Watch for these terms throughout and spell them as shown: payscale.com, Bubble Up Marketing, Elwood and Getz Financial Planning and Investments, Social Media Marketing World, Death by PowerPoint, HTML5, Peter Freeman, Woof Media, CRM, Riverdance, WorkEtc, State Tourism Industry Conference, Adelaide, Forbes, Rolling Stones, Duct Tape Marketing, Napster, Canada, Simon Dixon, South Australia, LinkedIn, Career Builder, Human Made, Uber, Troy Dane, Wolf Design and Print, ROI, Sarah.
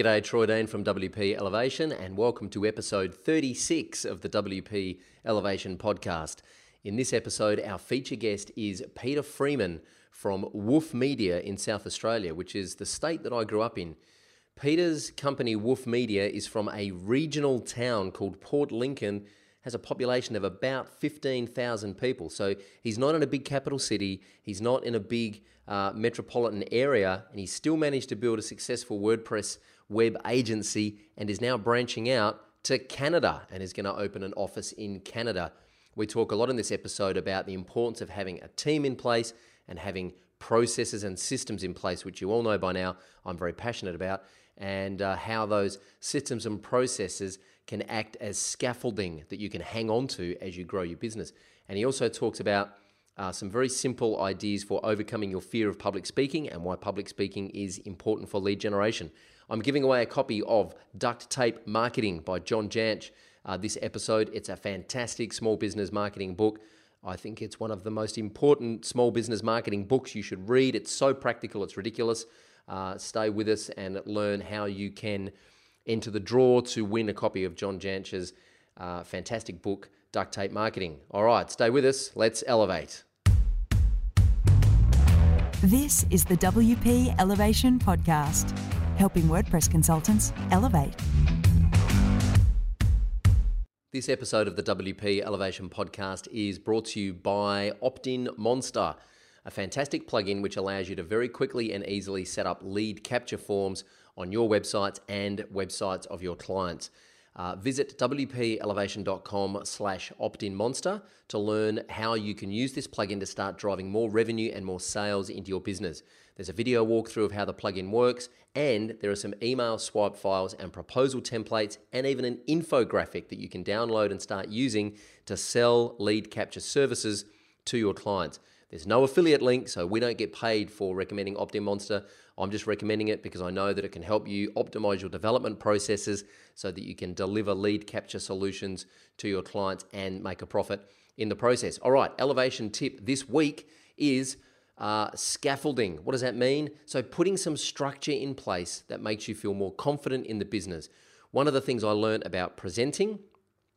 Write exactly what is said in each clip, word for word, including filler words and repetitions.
G'day, Troy Dane from W P Elevation, and welcome to episode thirty-six of the W P Elevation podcast. In this episode, our feature guest is Peter Freeman from Woof Media in South Australia, which is the state that I grew up in. Peter's company, Woof Media, is from a regional town called Port Lincoln, has a population of about fifteen thousand people. So he's not in a big capital city, he's not in a big uh, metropolitan area, and he's still managed to build a successful WordPress web agency and is now branching out to Canada and is going to open an office in Canada. We talk a lot in this episode about the importance of having a team in place and having processes and systems in place, which you all know by now I'm very passionate about, and uh, how those systems and processes can act as scaffolding that you can hang on to as you grow your business. And he also talks about uh, some very simple ideas for overcoming your fear of public speaking and why public speaking is important for lead generation. I'm giving away a copy of Duct Tape Marketing by John Jantsch uh, this episode. It's a fantastic small business marketing book. I think it's one of the most important small business marketing books you should read. It's so practical, it's ridiculous. Uh, stay with us and learn how you can enter the draw to win a copy of John Jantsch's uh, fantastic book, Duct Tape Marketing. All right, stay with us. Let's elevate. This is the W P Elevation Podcast, helping WordPress consultants elevate. This episode of the W P Elevation Podcast is brought to you by Optin Monster, a fantastic plugin which allows you to very quickly and easily set up lead capture forms on your websites and websites of your clients. Uh, visit wp elevation dot com slash Optin Monster to learn how you can use this plugin to start driving more revenue and more sales into your business. There's a video walkthrough of how the plugin works, and there are some email swipe files and proposal templates and even an infographic that you can download and start using to sell lead capture services to your clients. There's no affiliate link, so we don't get paid for recommending Optin Monster. I'm just recommending it because I know that it can help you optimize your development processes so that you can deliver lead capture solutions to your clients and make a profit in the process. All right, elevation tip this week is Uh, scaffolding. What does that mean? So putting some structure in place that makes you feel more confident in the business. One of the things I learned about presenting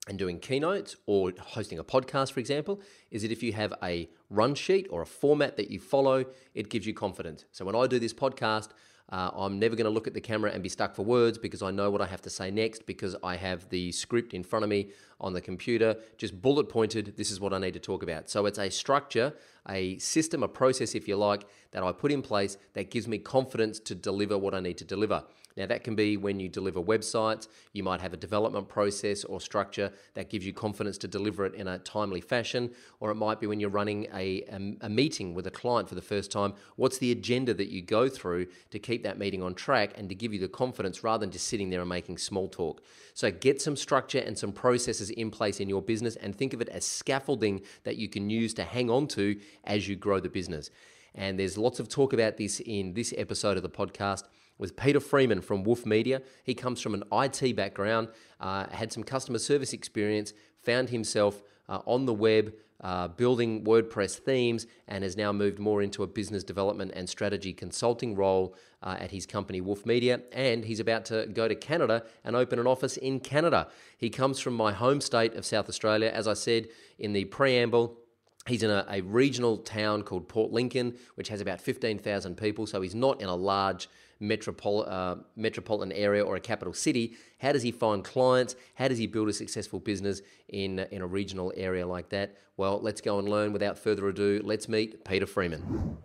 and doing keynotes or hosting a podcast, for example, is that if you have a run sheet or a format that you follow, it gives you confidence. So when I do this podcast, uh, I'm never going to look at the camera and be stuck for words because I know what I have to say next because I have the script in front of me on the computer, just bullet pointed, this is what I need to talk about. So it's a structure, a system, a process, if you like, that I put in place that gives me confidence to deliver what I need to deliver. Now that can be when you deliver websites, you might have a development process or structure that gives you confidence to deliver it in a timely fashion, or it might be when you're running a, a, a meeting with a client for the first time. What's the agenda that you go through to keep that meeting on track and to give you the confidence rather than just sitting there and making small talk? So get some structure and some processes in place in your business and think of it as scaffolding that you can use to hang on to as you grow the business. And there's lots of talk about this in this episode of the podcast with Peter Freeman from Woof Media. He comes from an I T background, uh, had some customer service experience, found himself uh, on the web uh, building WordPress themes, and has now moved more into a business development and strategy consulting role uh, at his company Woof Media. And he's about to go to Canada and open an office in Canada. He comes from my home state of South Australia. As I said in the preamble, he's in a, a regional town called Port Lincoln, which has about fifteen thousand people, so he's not in a large metropol- uh, metropolitan area or a capital city. How does he find clients? How does he build a successful business in, in a regional area like that? Well, let's go and learn. Without further ado, let's meet Peter Freeman.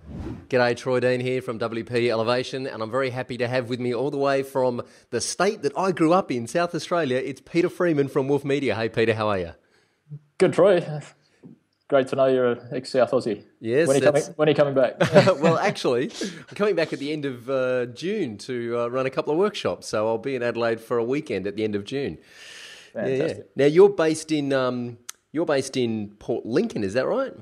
G'day, Troy Dane here from W P Elevation, and I'm very happy to have with me all the way from the state that I grew up in, South Australia, it's Peter Freeman from Woof Media. Hey, Peter, how are you? Good, Troy. Great to know you're an ex-South Aussie. Yes. When are you coming, when are you coming back? Well, actually, I'm coming back at the end of uh, June to uh, run a couple of workshops, so I'll be in Adelaide for a weekend at the end of June. Fantastic. Yeah. Now, you're based in um, you're based in Port Lincoln, is that right?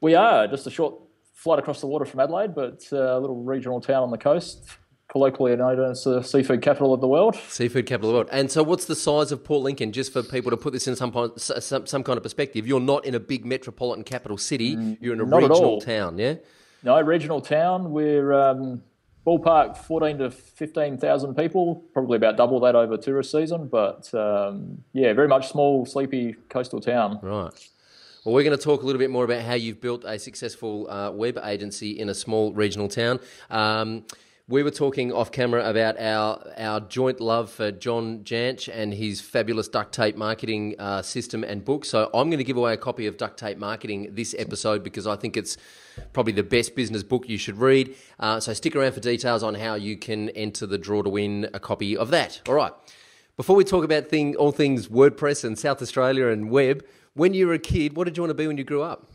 We are, just a short flight across the water from Adelaide, but a little regional town on the coast, colloquially known as the seafood capital of the world. Seafood capital of the world. And so what's the size of Port Lincoln, just for people to put this in some some, some kind of perspective? You're not in a big metropolitan capital city. You're in a not regional town, yeah? No, regional town. We're um, ballpark fourteen to fifteen thousand people, probably about double that over tourist season. But um, yeah, very much small, sleepy coastal town. Right. Well, we're going to talk a little bit more about how you've built a successful uh, web agency in a small regional town. Um, we were talking off camera about our our joint love for John Jantsch and his fabulous duct tape marketing uh, system and book. So I'm going to give away a copy of Duct Tape Marketing this episode because I think it's probably the best business book you should read. Uh, so stick around for details on how you can enter the draw to win a copy of that. All right. Before we talk about thing, all things WordPress and South Australia and web, when you were a kid, what did you want to be when you grew up?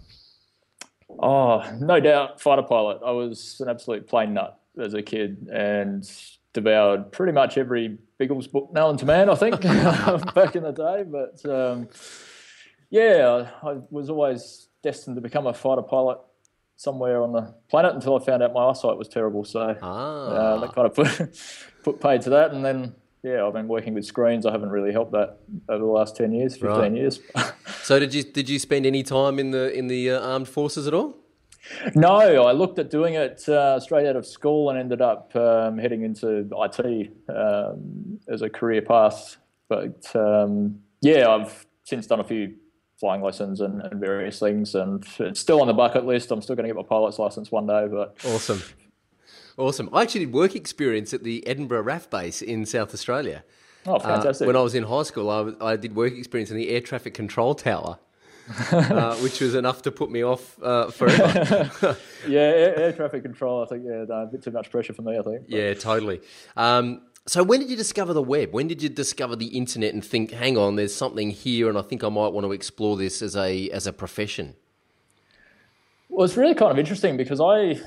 Oh, no doubt, fighter pilot. I was an absolute plane nut as a kid and devoured pretty much every Biggles book known to man, I think, back in the day. But, um, yeah, I was always destined to become a fighter pilot somewhere on the planet until I found out my eyesight was terrible. So ah. uh, that kind of put, put paid to that. And then, yeah, I've been working with screens. I haven't really helped that over the last ten years, fifteen right. years. So did you did you spend any time in the in the uh, armed forces at all? No, I looked at doing it uh, straight out of school and ended up um, heading into I T um, as a career path. But um, yeah, I've since done a few flying lessons and, and various things, and it's still on the bucket list. I'm still going to get my pilot's license one day. But awesome. Awesome. I actually did work experience at the Edinburgh R A F base in South Australia. Oh, fantastic. Uh, when I was in high school, I, was, I did work experience in the air traffic control tower, uh, which was enough to put me off uh, forever. yeah, air, air traffic control, I think, yeah, no, a bit too much pressure for me, I think. But. Yeah, totally. Um, so when did you discover the web? When did you discover the internet and think, hang on, there's something here and I think I might want to explore this as a as a profession? Well, it's really kind of interesting because I...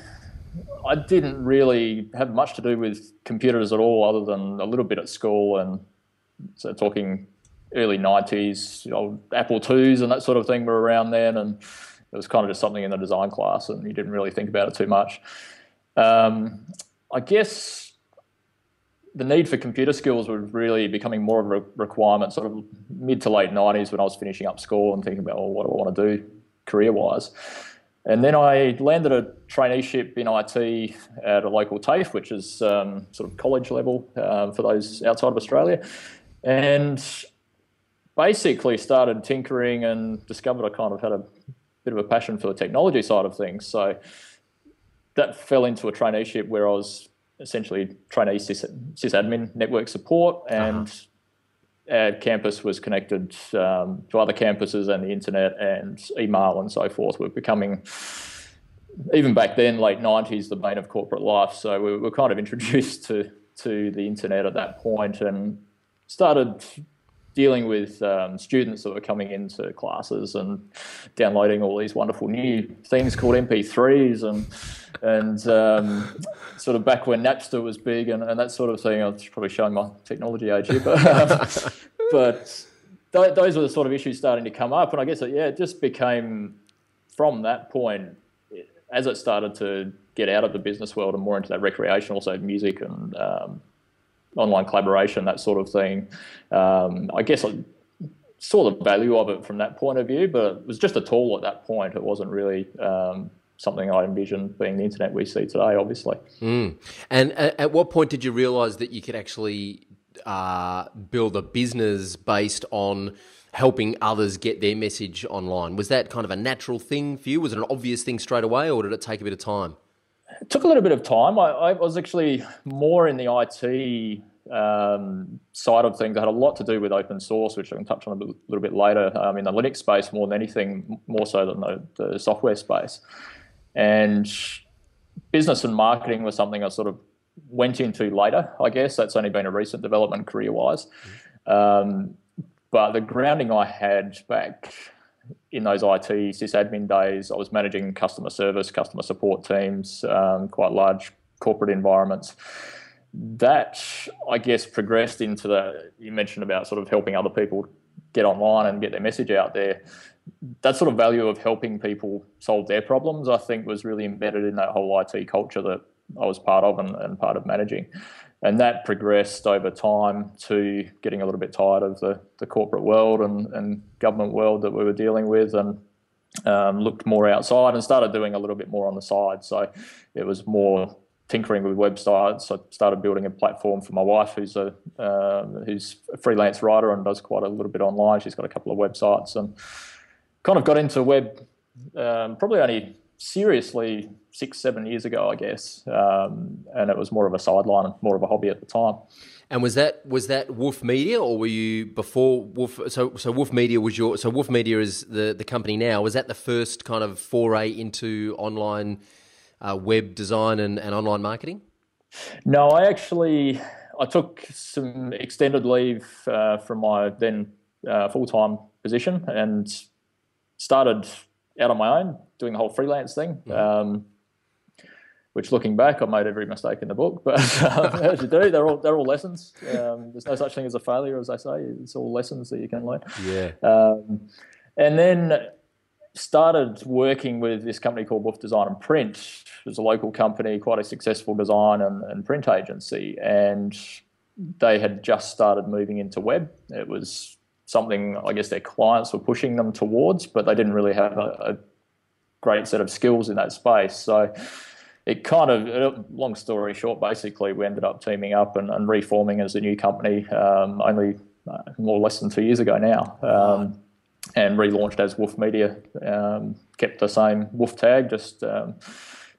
I didn't really have much to do with computers at all other than a little bit at school, and so talking early nineties, you know, Apple twos and that sort of thing were around then, and it was kind of just something in the design class and you didn't really think about it too much. Um, I guess the need for computer skills were really becoming more of a requirement sort of mid to late nineties when I was finishing up school and thinking about, well, what do I want to do career-wise? And then I landed a traineeship in I T at a local TAFE, which is um, sort of college level uh, for those outside of Australia, and basically started tinkering and discovered I kind of had a bit of a passion for the technology side of things. So that fell into a traineeship where I was essentially trainee sys, sysadmin network support, and uh-huh. our campus was connected um, to other campuses, and the internet and email and so forth were becoming, even back then, late nineties, the bane of corporate life. So we were kind of introduced to, to the internet at that point and started dealing with um, students that were coming into classes and downloading all these wonderful new things called M P threes and and um, sort of back when Napster was big and, and that sort of thing. I was probably showing my technology age here, but, um, but th- those were the sort of issues starting to come up. And I guess, it, yeah, it just became, from that point, as it started to get out of the business world and more into that recreational, so music and um, online collaboration, that sort of thing. Um, I guess I saw the value of it from that point of view, but it was just a tool at that point. It wasn't really um, something I envisioned being the internet we see today, obviously. Mm. And at what point did you realise that you could actually uh, build a business based on helping others get their message online? Was that kind of a natural thing for you? Was it an obvious thing straight away, or did it take a bit of time? It took a little bit of time. I, I was actually more in the I T um, side of things. I had a lot to do with open source, which I can touch on a bit, little bit later, um, in the Linux space more than anything, more so than the, the software space. And business and marketing was something I sort of went into later, I guess. That's only been a recent development career-wise. Um, but the grounding I had back in those I T sysadmin days, I was managing customer service, customer support teams, um, quite large corporate environments. That, I guess, progressed into the, you mentioned about sort of helping other people get online and get their message out there. That sort of value of helping people solve their problems, I think, was really embedded in that whole I T culture that I was part of and, and part of managing. And that progressed over time to getting a little bit tired of the, the corporate world and, and government world that we were dealing with, and um, looked more outside and started doing a little bit more on the side. So it was more tinkering with websites. I started building a platform for my wife, who's a um, who's a freelance writer and does quite a little bit online. She's got a couple of websites, and kind of got into web um, probably only seriously six, seven years ago, I guess. Um, and it was more of a sideline, more of a hobby at the time. And was that was that Woof Media, or were you before Woof? So so Woof Media was your so Woof Media is the the company now. Was that the first kind of foray into online uh, web design and, and online marketing? No, I actually I took some extended leave uh, from my then uh, full time position and started out on my own doing the whole freelance thing. Mm. Um, Which, looking back, I made every mistake in the book. But um, as you do, they're all they're all lessons. Um, there's no such thing as a failure, as they say. It's all lessons that you can learn. Yeah. Um, and then started working with this company called Wolf Design and Print. It was a local company, quite a successful design and, and print agency, and they had just started moving into web. It was something I guess their clients were pushing them towards, but they didn't really have a, a great set of skills in that space. So. It kind of, long story short, basically we ended up teaming up and, and reforming as a new company um, only uh, more or less than two years ago now, um, and relaunched as Woof Media. Um, kept the same Woof tag, just um,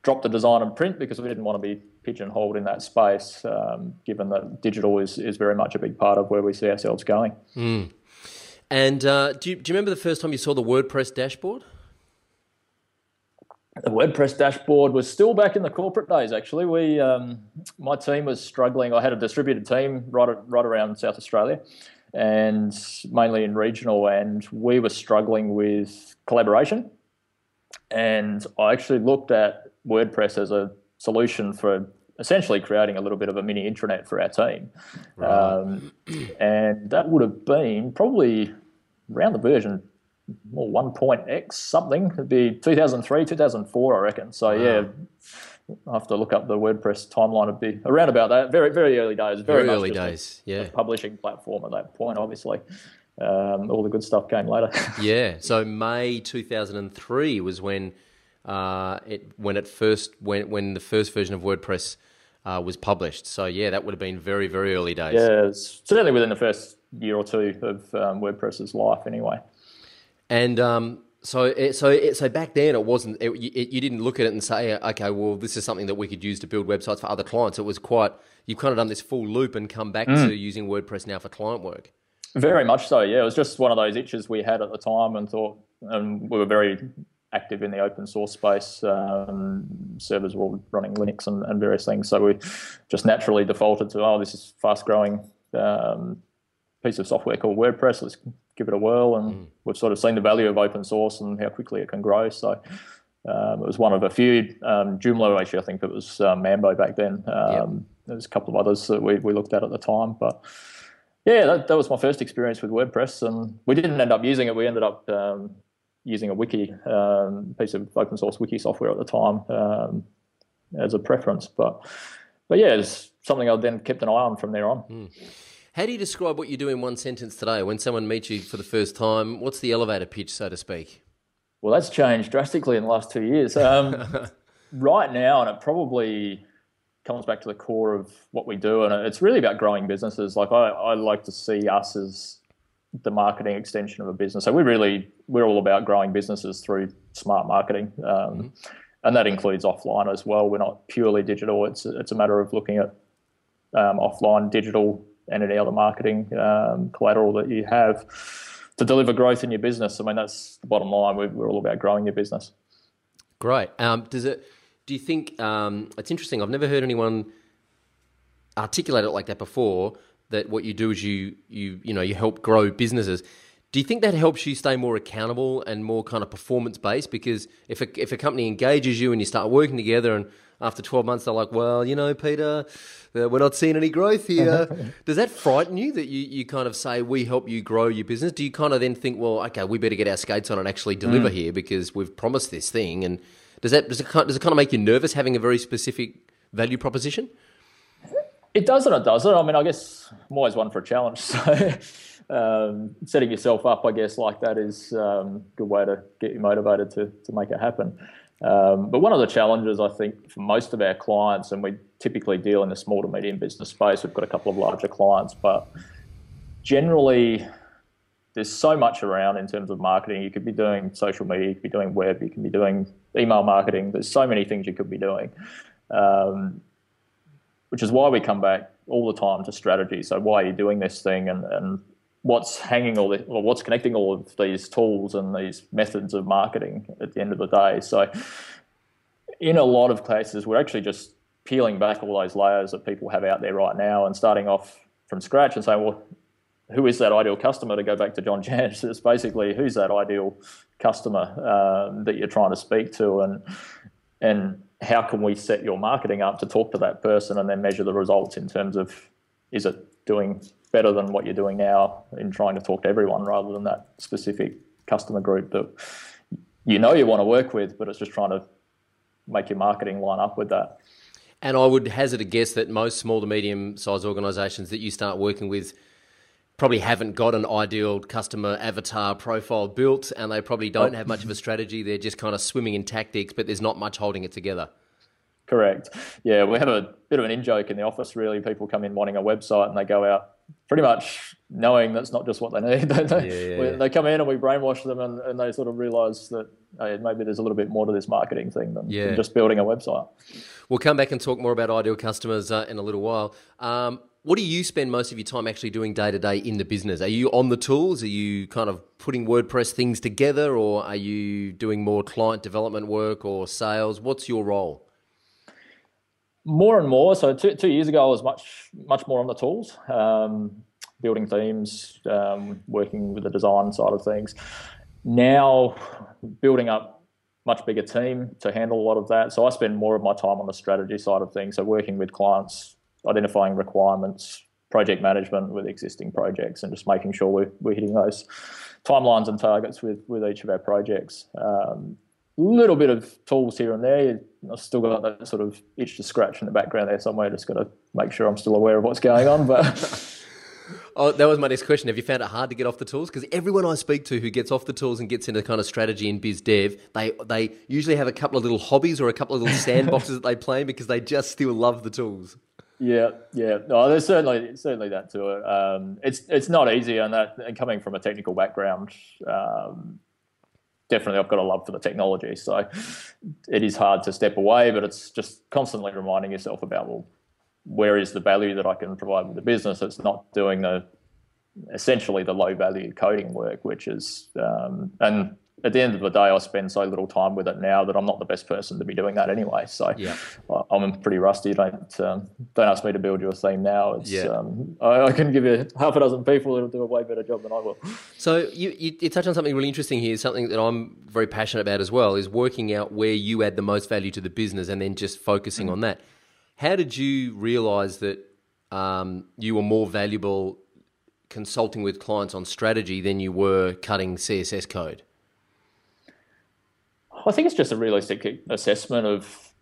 dropped the design and print because we didn't want to be pigeonholed in that space, um, given that digital is, is very much a big part of where we see ourselves going. Mm. And uh, do you, do you remember the first time you saw the WordPress dashboard? The WordPress dashboard was still back in the corporate days, actually. We, um, my team was struggling. I had a distributed team right, right around South Australia and mainly in regional, and we were struggling with collaboration. And I actually looked at WordPress as a solution for essentially creating a little bit of a mini intranet for our team. Right. Um, and that would have been probably around the version or one point X something. It'd be two thousand three, two thousand four, I reckon. So, yeah, I have to look up the WordPress timeline. It'd be around about that. Very, very early days. Very, very early days, yeah. A publishing platform at that point, obviously. Um, all the good stuff came later. Yeah. So May two thousand three was when uh, it when it first when when the first version of WordPress uh, was published. So yeah, that would have been very, very early days. Yeah, certainly within the first year or two of um, WordPress's life, anyway. And um, so, so, so back then it wasn't. It, it, you didn't look at it and say, "Okay, well, this is something that we could use to build websites for other clients." It was quite. You've kind of done this full loop and come back mm. to using WordPress now for client work. Very much so. Yeah, it was just one of those itches we had at the time, and thought, and we were very active in the open source space. Um, servers were all running Linux and, and various things, so we just naturally defaulted to, "Oh, this is fast growing." Um, piece of software called WordPress, let's give it a whirl. And mm. we've sort of seen the value of open source and how quickly it can grow. So um, it was one of a few. Um, Joomla, actually, I think it was uh, Mambo back then. Um, yep. There was a couple of others that we, we looked at at the time. But, yeah, that, that was my first experience with WordPress. And we didn't end up using it. We ended up um, using a wiki, um, piece of open source wiki software at the time um, as a preference. But, but yeah, it's something I then kept an eye on from there on. Mm. How do you describe what you do in one sentence today? When someone meets you for the first time, what's the elevator pitch, so to speak? Well, that's changed drastically in the last two years. Um, right now, and it probably comes back to the core of what we do, and it's really about growing businesses. Like I, I like to see us as the marketing extension of a business. So we really, we're all about growing businesses through smart marketing. Um, mm-hmm. And that includes offline as well. We're not purely digital. It's, it's a matter of looking at um, offline, digital, and any other marketing um, collateral that you have to deliver growth in your business. I mean, that's the bottom line. We're, we're all about growing your business. Great. Um, does it? Do you think um, it's interesting? I've never heard anyone articulate it like that before. That what you do is you you you know you help grow businesses. Do you think that helps you stay more accountable and more kind of performance based? Because if a, if a company engages you and you start working together, and after twelve months they're like, well, you know, Peter, we're not seeing any growth here. Does that frighten you that you, you kind of say we help you grow your business? Do you kind of then think, well, okay, we better get our skates on and actually deliver mm. here because we've promised this thing? And does that does it does it kind of make you nervous having a very specific value proposition? It does and it doesn't. I mean, I guess I'm always one for a challenge. So um, setting yourself up, I guess, like that is um, a good way to get you motivated to, to make it happen. Um, but one of the challenges, I think, for most of our clients, and we typically deal in the small to medium business space, we've got a couple of larger clients, but generally there's so much around in terms of marketing. You could be doing social media, you could be doing web, you can be doing email marketing. There's so many things you could be doing, um, which is why we come back all the time to strategy. So why are you doing this thing, and, and what's hanging all this, or what's connecting all of these tools and these methods of marketing at the end of the day? So in a lot of cases, we're actually just peeling back all those layers that people have out there right now and starting off from scratch and saying, well, who is that ideal customer? To go back to John Jantsch, it's basically who's that ideal customer um, that you're trying to speak to, and and how can we set your marketing up to talk to that person, and then measure the results in terms of, is it doing better than what you're doing now in trying to talk to everyone rather than that specific customer group that you know you want to work with, but it's just trying to make your marketing line up with that. And I would hazard a guess that most small to medium-sized organisations that you start working with probably haven't got an ideal customer avatar profile built, and they probably don't have much of a strategy. They're just kind of swimming in tactics, but there's not much holding it together. Correct. Yeah, we have a bit of an in-joke in the office, really. People come in wanting a website and they go out pretty much knowing that's not just what they need. Don't they? Yeah, yeah, yeah. They come in and we brainwash them, and, and they sort of realise that hey, maybe there's a little bit more to this marketing thing than, yeah. than just building a website. We'll come back and talk more about ideal customers uh, in a little while. Um, What do you spend most of your time actually doing day-to-day in the business? Are you on the tools? Are you kind of putting WordPress things together, or are you doing more client development work or sales? What's your role? More and more. So two, two years ago, I was much, much more on the tools, um, building teams, um, working with the design side of things. Now, building up much bigger team to handle a lot of that. So I spend more of my time on the strategy side of things, so working with clients, identifying requirements, project management with existing projects, and just making sure we're, we're hitting those timelines and targets with, with each of our projects. Um, little bit of tools here and there. I've still got that sort of itch to scratch in the background there somewhere. Just got to make sure I'm still aware of what's going on. But oh, that was my next question. Have you found it hard to get off the tools? Because everyone I speak to who gets off the tools and gets into kind of strategy and biz dev, they they usually have a couple of little hobbies or a couple of little sandboxes that they play in because they just still love the tools. Yeah, yeah. No, there's certainly certainly that to it. Um, it's it's not easy, and that and coming from a technical background, um, definitely I've got a love for the technology, so it is hard to step away. But it's just constantly reminding yourself about, well, where is the value that I can provide with the business? It's not doing the essentially the low value coding work, which is um, and. At the end of the day, I spend so little time with it now that I'm not the best person to be doing that anyway. So yeah. I'm pretty rusty. Don't um, don't ask me to build you a theme now. It's, yeah. um, I, I can give you half a dozen people that'll do a way better job than I will. So you, you, you touch on something really interesting here, something that I'm very passionate about as well, is working out where you add the most value to the business and then just focusing mm-hmm. on that. How did you realise that um, you were more valuable consulting with clients on strategy than you were cutting C S S code? I think it's just a realistic assessment of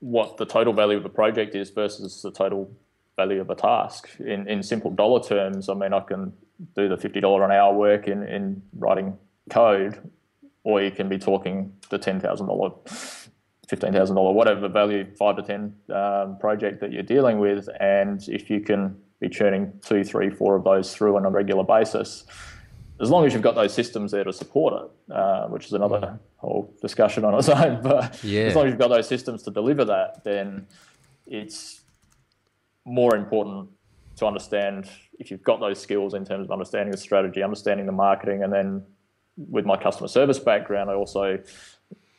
what the total value of a project is versus the total value of a task. In in simple dollar terms, I mean, I can do the fifty dollars an hour work in, in writing code, or you can be talking the ten thousand dollars, fifteen thousand dollars, whatever value, five to ten um, project that you're dealing with. And if you can be churning two, three, four of those through on a regular basis, as long as you've got those systems there to support it, uh, which is another yeah. whole discussion on its own, but yeah. as long as you've got those systems to deliver that, then it's more important to understand if you've got those skills in terms of understanding the strategy, understanding the marketing, and then with my customer service background, I also,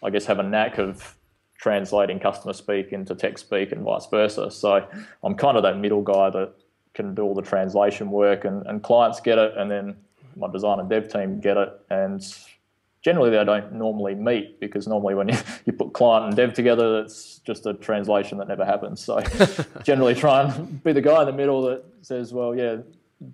I guess, have a knack of translating customer speak into tech speak and vice versa. So I'm kind of that middle guy that can do all the translation work, and, and clients get it, and then my design and dev team get it, and generally they don't normally meet because normally when you, you put client and dev together, it's just a translation that never happens. So generally try and be the guy in the middle that says, well, yeah,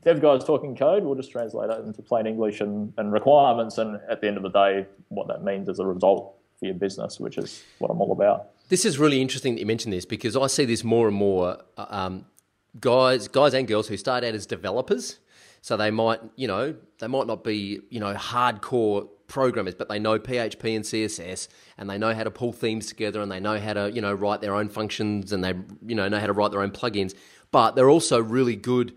dev guy's talking code, we'll just translate it into plain English and, and requirements, and at the end of the day, what that means is a result for your business, which is what I'm all about. This is really interesting that you mentioned this, because I see this more and more um, guys, guys and girls who start out as developers. So they might, you know, they might not be, you know, hardcore programmers, but they know P H P and C S S, and they know how to pull themes together, and they know how to, you know, write their own functions, and they, you know, know how to write their own plugins. But they're also really good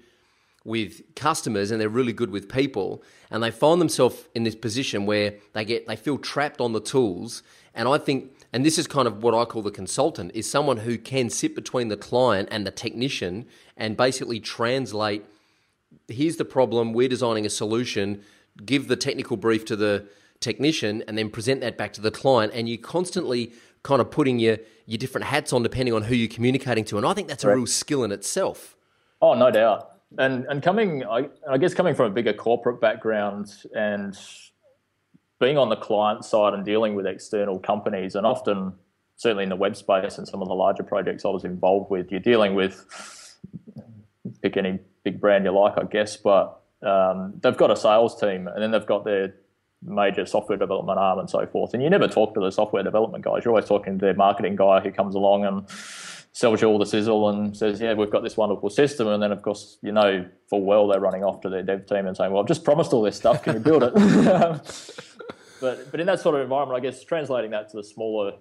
with customers, and they're really good with people, and they find themselves in this position where they get, they feel trapped on the tools. And I think, and this is kind of what I call the consultant, is someone who can sit between the client and the technician and basically translate, here's the problem, we're designing a solution, give the technical brief to the technician, and then present that back to the client. And you're constantly kind of putting your, your different hats on depending on who you're communicating to. And I think that's a real skill in itself. Oh, no doubt. And and coming, I, I guess coming from a bigger corporate background and being on the client side and dealing with external companies, and often, certainly in the web space and some of the larger projects I was involved with, you're dealing with, pick any big brand you like, I guess, but um, they've got a sales team, and then they've got their major software development arm and so forth. And you never talk to the software development guys. You're always talking to their marketing guy who comes along and sells you all the sizzle and says, yeah, we've got this wonderful system. And then, of course, you know full well they're running off to their dev team and saying, well, I've just promised all this stuff. Can you build it? but but in that sort of environment, I guess, translating that to the smaller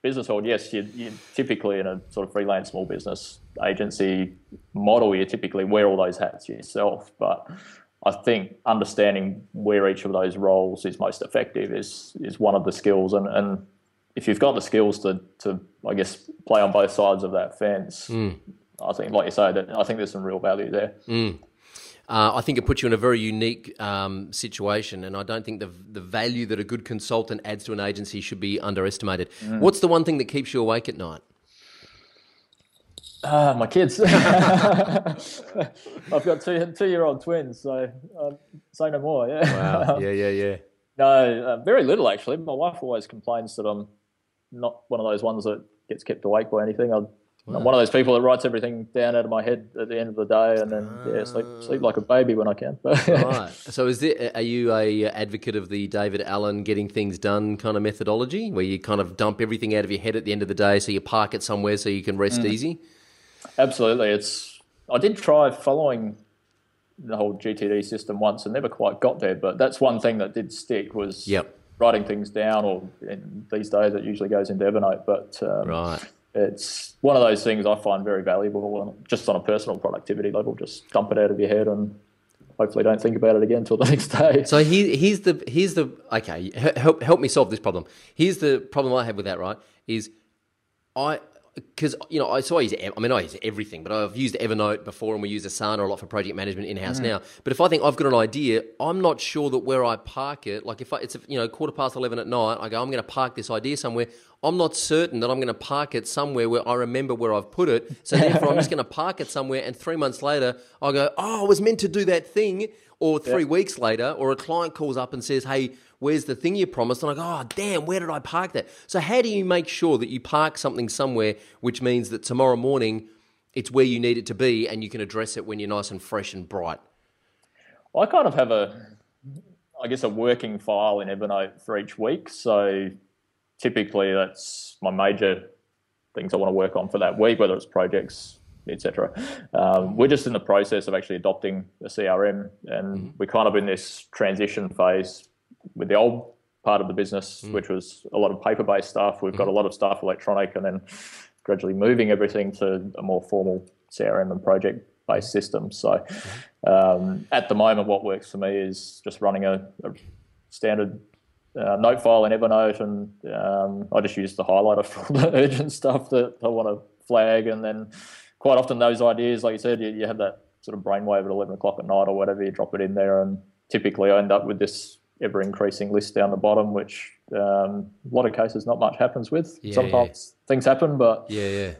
business world, yes, you, you typically in a sort of freelance small business agency model, you typically wear all those hats yourself. But I think understanding where each of those roles is most effective is is one of the skills. And, and if you've got the skills to, to, I guess, play on both sides of that fence, mm. I think, like you say, that I think there's some real value there. Mm. Uh, I think it puts you in a very unique um, situation, and I don't think the the value that a good consultant adds to an agency should be underestimated. Mm. What's the one thing that keeps you awake at night? Uh, my kids. I've got two two-year-old twins, so I'd say no more. Yeah. Wow. Yeah, yeah, yeah. No, uh, very little actually. My wife always complains that I'm not one of those ones that gets kept awake by anything. I Wow. I'm one of those people that writes everything down out of my head at the end of the day, and then uh, yeah, sleep sleep like a baby when I can. Right. So, is there, are you a advocate of the David Allen getting things done kind of methodology, where you kind of dump everything out of your head at the end of the day, so you park it somewhere so you can rest mm. easy? Absolutely. It's. I did try following the whole G T D system once and never quite got there, but that's one thing that did stick was yep. writing things down, or in these days it usually goes into Evernote, but um, right. It's one of those things I find very valuable, just on a personal productivity level. Just dump it out of your head and hopefully don't think about it again until the next day. So here, here's the here's the okay. Help help me solve this problem. Here's the problem I have with that. Right, is I because you know I so I use I mean I use everything, but I've used Evernote before, and we use Asana a lot for project management in house mm. now. But if I think I've got an idea, I'm not sure that where I park it. Like if I, it's you know quarter past eleven at night, I go I'm going to park this idea somewhere. I'm not certain that I'm going to park it somewhere where I remember where I've put it. So therefore, I'm just going to park it somewhere. And three months later, I'll go, oh, I was meant to do that thing. Or three yeah. weeks later, or a client calls up and says, hey, where's the thing you promised? And I go, oh, damn, where did I park that? So how do you make sure that you park something somewhere, which means that tomorrow morning it's where you need it to be and you can address it when you're nice and fresh and bright? Well, I kind of have a, I guess, a working file in Evernote for each week. So typically, that's my major things I want to work on for that week, whether it's projects, et cetera. Um, we're just in the process of actually adopting a C R M, and mm-hmm. we're kind of in this transition phase with the old part of the business, mm-hmm. which was a lot of paper-based stuff. We've mm-hmm. got a lot of stuff electronic, and then gradually moving everything to a more formal C R M and project-based system. So um, at the moment, what works for me is just running a, a standard Uh, note file in Evernote, and um, I just use the highlighter for all the urgent stuff that I want to flag. And then quite often those ideas, like you said, you, you have that sort of brainwave at eleven o'clock at night or whatever, you drop it in there, and typically I end up with this ever-increasing list down the bottom, which um, a lot of cases not much happens with. Yeah, Sometimes yeah. things happen, but... Yeah, yeah.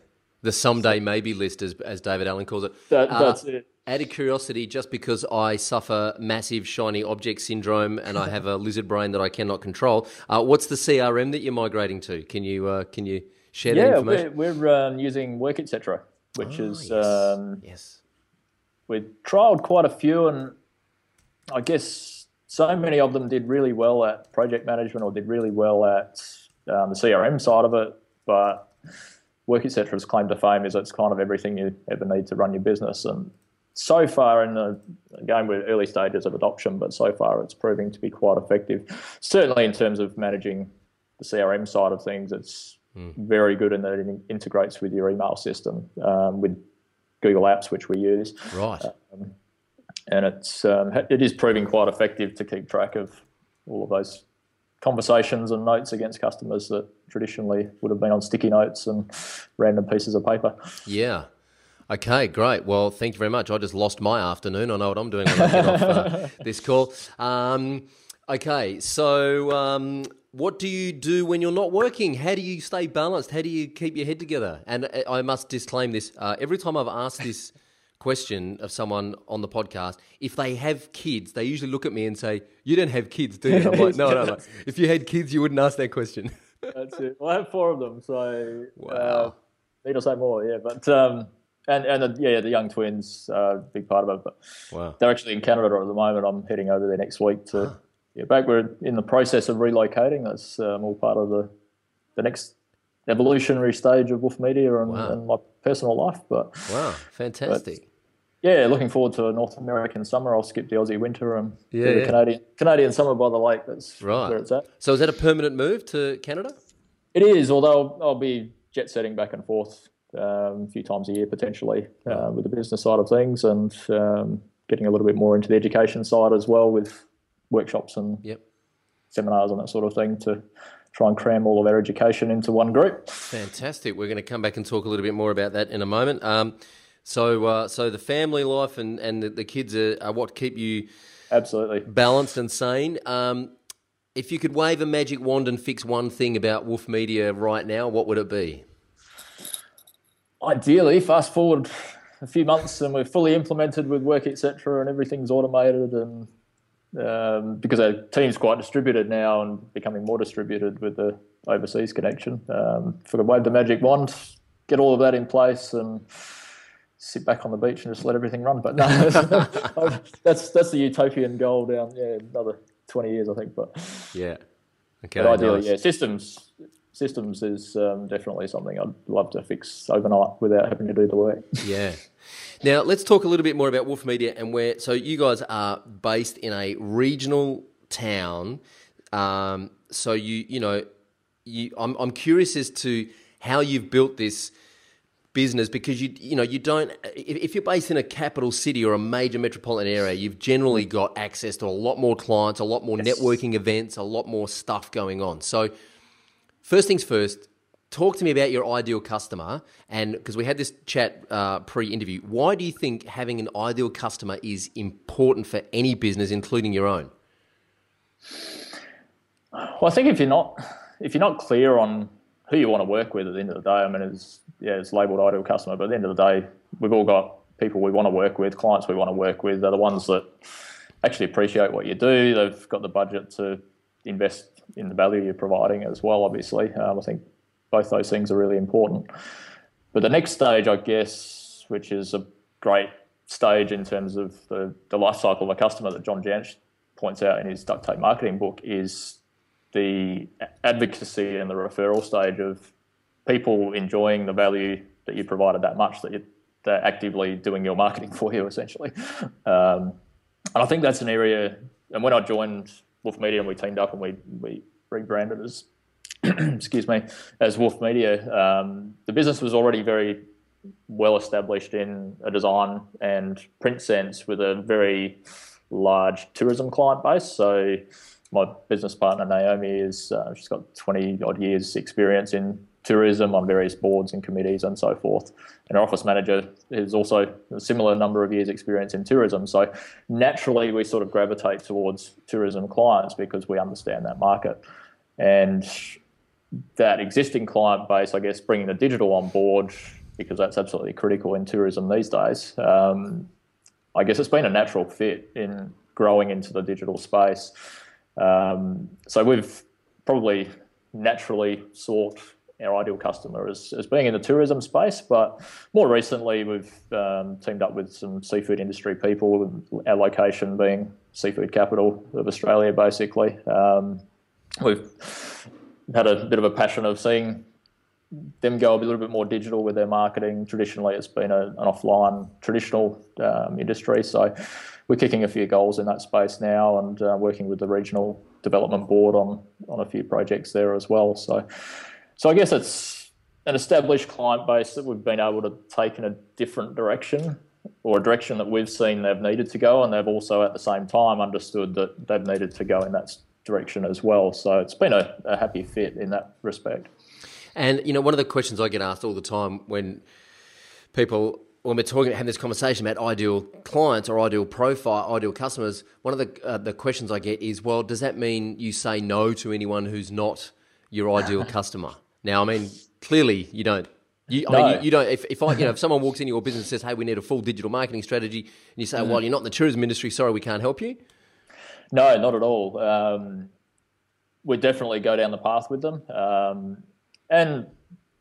The someday maybe list, as, as David Allen calls it. That, that's uh, it. Out of curiosity, just because I suffer massive shiny object syndrome and I have a lizard brain that I cannot control, uh, what's the C R M that you're migrating to? Can you uh, can you share yeah, that information? We're, we're um, using WorkEtc, which oh, is yes. Um, yes, we've trialled quite a few, and I guess so many of them did really well at project management or did really well at um, the C R M side of it, but WorkEtc's claim to fame is it's kind of everything you ever need to run your business. And so far, in the, again, we're early stages of adoption, but so far it's proving to be quite effective. Certainly in terms of managing the C R M side of things, it's mm. very good in that it integrates with your email system, um, with Google Apps, which we use. Right. Um, and it's um, it is proving quite effective to keep track of all of those conversations and notes against customers that traditionally would have been on sticky notes and random pieces of paper. Yeah. Okay, great. Well, thank you very much. I just lost my afternoon. I know what I'm doing when I get off uh, this call. Um, okay, so um, what do you do when you're not working? How do you stay balanced? How do you keep your head together? And I must disclaim this. Uh, every time I've asked this question of someone on the podcast, if they have kids, they usually look at me and say, "You don't have kids, do you?" And I'm like, no, no, no. If you had kids, you wouldn't ask that question. That's it. Well, I have four of them, so wow. Uh, need to say more, yeah. But um, and and the, yeah, the young twins, uh, big part of it. But wow. They're actually in Canada at the moment. I'm heading over there next week to huh. get back. We're in the process of relocating. That's um, all part of the the next evolutionary stage of Woof Media and, wow. and my personal life. But wow, fantastic. But, yeah, looking forward to a North American summer. I'll skip the Aussie winter and yeah, do the yeah. Canadian Canadian summer by the lake. That's right. Where it's at. So is that a permanent move to Canada? It is, although I'll, I'll be jet setting back and forth um, a few times a year potentially uh, with the business side of things and um, getting a little bit more into the education side as well with workshops and yep. seminars and that sort of thing to try and cram all of our education into one group. Fantastic. We're going to come back and talk a little bit more about that in a moment. Um, So, uh, so the family life and, and the, the kids are, are what keep you absolutely balanced and sane. Um, if you could wave a magic wand and fix one thing about Woof Media right now, what would it be? Ideally, fast forward a few months and we're fully implemented with WorkEtc and everything's automated and um, because our team's quite distributed now and becoming more distributed with the overseas connection. Um, if I could wave the magic wand, get all of that in place and sit back on the beach and just let everything run. But no, that's that's the utopian goal down yeah another twenty years I think. But yeah, okay. But ideally, nice. yeah, systems systems is um, definitely something I'd love to fix overnight without having to do the work. Yeah. Now let's talk a little bit more about Woof Media and where. So you guys are based in a regional town. Um, so you you know, you I'm I'm curious as to how you've built this business, because you you know you don't if you're based in a capital city or a major metropolitan area, you've generally got access to a lot more clients, a lot more yes. networking events, a lot more stuff going on. So first things first, talk to me about your ideal customer, and because we had this chat uh, pre-interview, why do you think having an ideal customer is important for any business, including your own? Well, I think if you're not if you're not clear on who you want to work with at the end of the day, I mean, it's, yeah, it's labelled ideal customer, but at the end of the day, we've all got people we want to work with, clients we want to work with. They're the ones that actually appreciate what you do. They've got the budget to invest in the value you're providing as well, obviously. Um, I think both those things are really important. But the next stage, I guess, which is a great stage in terms of the, the life cycle of a customer that John Jantsch points out in his Duct Tape Marketing book, is the advocacy and the referral stage of people enjoying the value that you provided that much that you, they're actively doing your marketing for you, essentially. Um, and I think that's an area, and when I joined Woof Media and we teamed up and we, we rebranded as, excuse me, as Woof Media, um, the business was already very well established in a design and print sense with a very large tourism client base. So my business partner, Naomi, is uh, she's got twenty-odd years experience in tourism on various boards and committees and so forth. And our office manager is also a similar number of years experience in tourism. So naturally, we sort of gravitate towards tourism clients because we understand that market. And that existing client base, I guess, bringing the digital on board, because that's absolutely critical in tourism these days, um, I guess it's been a natural fit in growing into the digital space. Um, so we've probably naturally sought our ideal customer as, as being in the tourism space, but more recently we've um, teamed up with some seafood industry people, our location being seafood capital of Australia, basically. Um, we've had a bit of a passion of seeing them go a little bit more digital with their marketing. Traditionally, it's been a, an offline traditional um, industry. So we're kicking a few goals in that space now, and uh, working with the regional development board on on a few projects there as well. So, so I guess it's an established client base that we've been able to take in a different direction, or a direction that we've seen they've needed to go, and they've also at the same time understood that they've needed to go in that direction as well. So it's been a, a happy fit in that respect. And, you know, one of the questions I get asked all the time when people, when we're talking, having this conversation about ideal clients or ideal profile, ideal customers, one of the uh, the questions I get is, well, does that mean you say no to anyone who's not your ideal customer? Now, I mean, clearly you don't. You, I no. mean, you, you don't. If if I, you know, if someone walks into your business and says, "Hey, we need a full digital marketing strategy," and you say, mm. "Well, you're not in the tourism industry. Sorry, we can't help you." No, not at all. Um, we definitely go down the path with them, um, and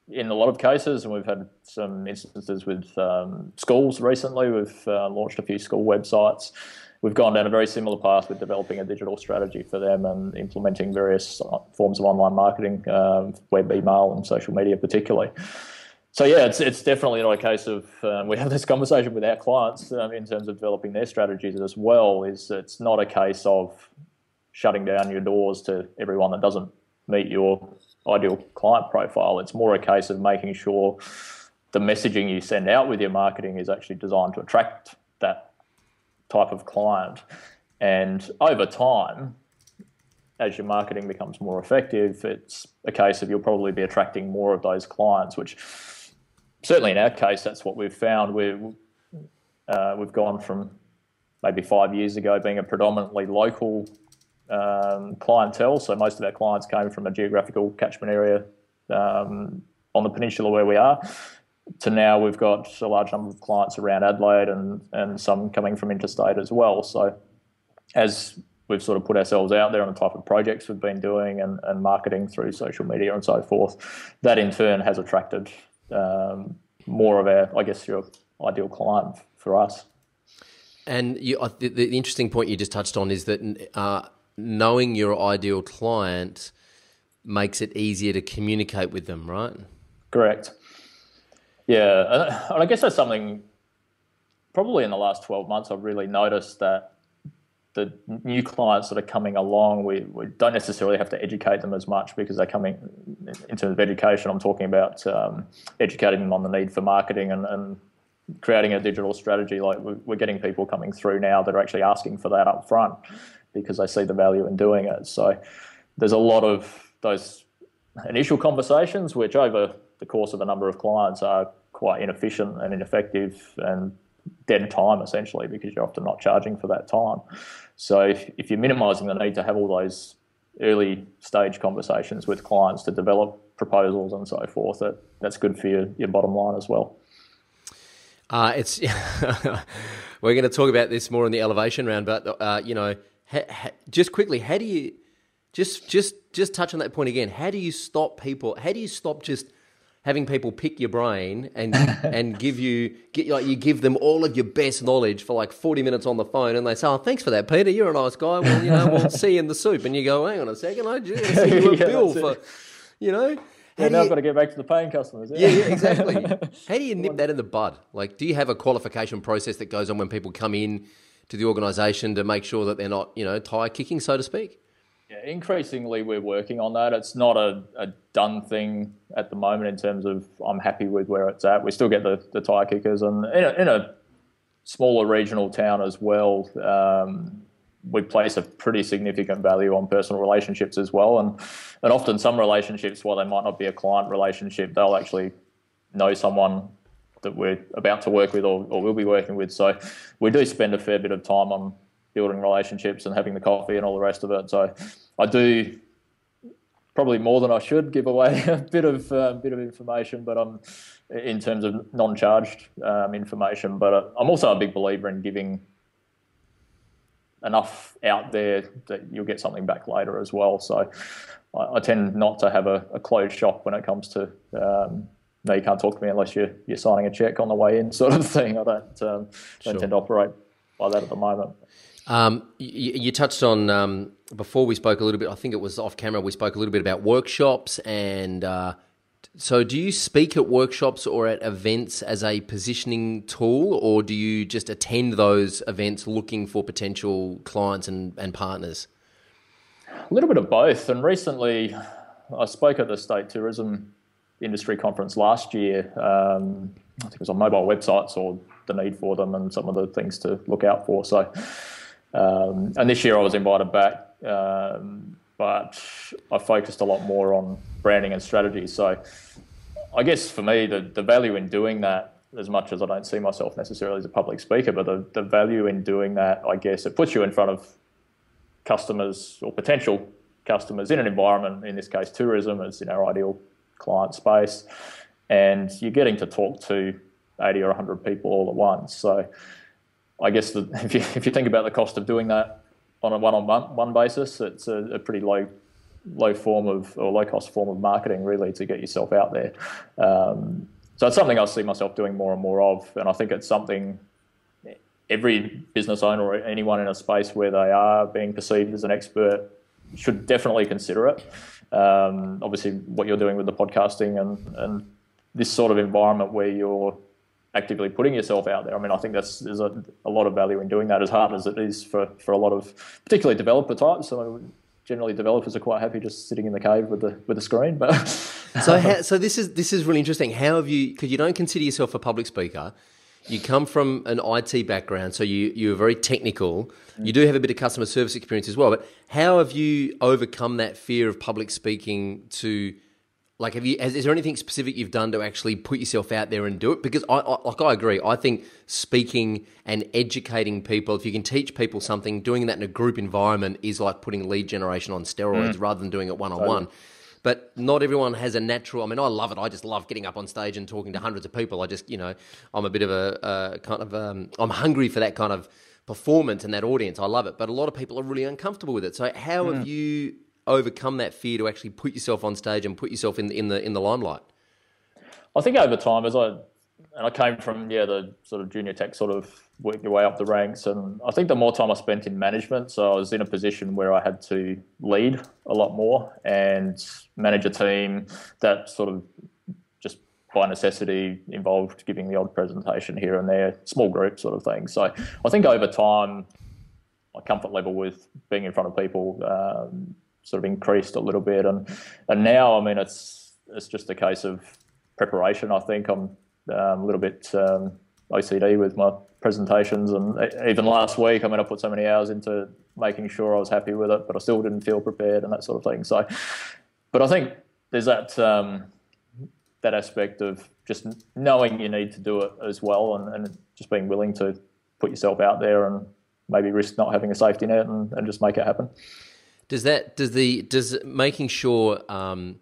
in a lot of cases, and we've had some instances with um, schools recently. We've uh, launched a few school websites. We've gone down a very similar path with developing a digital strategy for them and implementing various forms of online marketing, um, web, email, and social media, particularly. So yeah, it's it's definitely not a case of um, we have this conversation with our clients um, in terms of developing their strategies as well. Is it's not a case of shutting down your doors to everyone that doesn't meet your ideal client profile. It's more a case of making sure the messaging you send out with your marketing is actually designed to attract that type of client. And over time, as your marketing becomes more effective, it's a case of you'll probably be attracting more of those clients, which certainly in our case, that's what we've found. We've, uh, we've gone from maybe five years ago being a predominantly local um, clientele. So most of our clients came from a geographical catchment area um, on the peninsula where we are, to now we've got a large number of clients around Adelaide and, and some coming from interstate as well. So as we've sort of put ourselves out there on the type of projects we've been doing and, and marketing through social media and so forth, that in turn has attracted Um, more of our, I guess, your ideal client for us. And you, the, the interesting point you just touched on is that uh, knowing your ideal client makes it easier to communicate with them, right? Correct. Yeah, and I guess that's something probably in the last twelve months I've really noticed, that the new clients that are coming along, we, we don't necessarily have to educate them as much, because they're coming, in terms of education, I'm talking about um, educating them on the need for marketing and, and creating a digital strategy. Like we're getting people coming through now that are actually asking for that up front because they see the value in doing it. So there's a lot of those initial conversations, which over the course of a number of clients are quite inefficient and ineffective and dead time, essentially, because you're often not charging for that time. So if, if you're minimising the need to have all those early stage conversations with clients to develop proposals and so forth, that, that's good for your, your bottom line as well. Uh, it's we're going to talk about this more in the elevation round, but uh, you know, ha, ha, just quickly, how do you just just just touch on that point again? How do you stop people? How do you stop just having people pick your brain and and give you get like you give them all of your best knowledge for like forty minutes on the phone, and they say, "Oh, thanks for that, Peter. You're a nice guy. Well, you know, we'll see you in the soup." And you go, "Hang on a second, I just sent you a yeah, bill for, it. you know." Yeah, now you, I've got to get back to the paying customers. Yeah, yeah, yeah, exactly. How do you nip that in the bud? Like, do you have a qualification process that goes on when people come in to the organisation to make sure that they're not, you know, tire kicking, so to speak? Yeah, increasingly we're working on that. It's not a, a done thing at the moment in terms of I'm happy with where it's at. We still get the, the tire kickers, and in a, in a smaller regional town as well, um, we place a pretty significant value on personal relationships as well. And, and often some relationships, while they might not be a client relationship, they'll actually know someone that we're about to work with or, or will be working with. So we do spend a fair bit of time on building relationships and having the coffee and all the rest of it. So I do probably more than I should give away a bit of uh, bit of information, but I'm in terms of non-charged um, information. But I'm also a big believer in giving enough out there that you'll get something back later as well. So I, I tend not to have a, a closed shop when it comes to um, no, you can't talk to me unless you're you're signing a check on the way in, sort of thing. I don't um, don't sure. tend to operate by that at the moment. Um, you, you touched on, um, before we spoke a little bit, I think it was off camera, we spoke a little bit about workshops and uh, So do you speak at workshops or at events as a positioning tool, or do you just attend those events looking for potential clients and, and partners? A little bit of both. And recently I spoke at the State Tourism Industry Conference last year. Um, I think it was on mobile websites or the need for them and some of the things to look out for. So, um, and this year I was invited back, um, but I focused a lot more on branding and strategy. So I guess for me, the, the value in doing that, as much as I don't see myself necessarily as a public speaker, but the, the value in doing that, I guess it puts you in front of customers or potential customers in an environment, in this case tourism, is in our ideal client space, and you're getting to talk to eighty or one hundred people all at once. So I guess the, if, you, if you think about the cost of doing that on a one-on-one basis, it's a, a pretty low low form of, or low-cost form of marketing really to get yourself out there. Um, so it's something I see myself doing more and more of, and I think it's something every business owner or anyone in a space where they are being perceived as an expert should definitely consider it. Um, obviously, what you're doing with the podcasting and, and this sort of environment where you're actively putting yourself out there. I mean, I think that's, there's a, a lot of value in doing that, as hard as it is for, for a lot of, particularly developer types. So generally developers are quite happy just sitting in the cave with the with the screen. But so how, so this is this is really interesting. How have you, because you don't consider yourself a public speaker, you come from an I T background, so you, you're very technical. You do have a bit of customer service experience as well, but how have you overcome that fear of public speaking to, like, have you, is there anything specific you've done to actually put yourself out there and do it? Because I, I like I agree. I think speaking and educating people, if you can teach people something, doing that in a group environment is like putting lead generation on steroids mm. rather than doing it one-on-one. Totally. But not everyone has a natural, I mean, I love it. I just love getting up on stage and talking to hundreds of people. I just, you know, I'm a bit of a, a kind of, um, I'm hungry for that kind of performance and that audience. I love it. But a lot of people are really uncomfortable with it. So how mm. have you overcome that fear to actually put yourself on stage and put yourself in, in the in the limelight? I think over time, as I, and I came from, yeah, the sort of junior tech, sort of worked your way up the ranks. And I think the more time I spent in management, so I was in a position where I had to lead a lot more and manage a team that sort of just by necessity involved giving the odd presentation here and there, small group sort of thing. So I think over time, my comfort level with being in front of people um, sort of increased a little bit. And, and now, I mean, it's, it's just a case of preparation. I think I'm um, a little bit um, O C D with my presentations, and even last week, I mean, I put so many hours into making sure I was happy with it, but I still didn't feel prepared and that sort of thing. So, but I think there's that um, that aspect of just knowing you need to do it as well, and, and just being willing to put yourself out there and maybe risk not having a safety net and, and just make it happen. Does that does the does making sure um,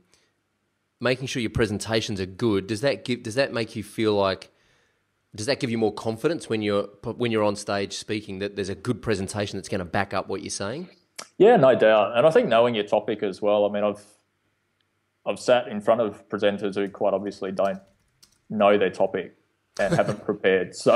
making sure your presentations are good? Does that give does that make you feel like? Does that give you more confidence when you're when you're on stage speaking that there's a good presentation that's going to back up what you're saying? Yeah, no doubt. And I think knowing your topic as well. I mean, I've I've sat in front of presenters who quite obviously don't know their topic and haven't prepared. So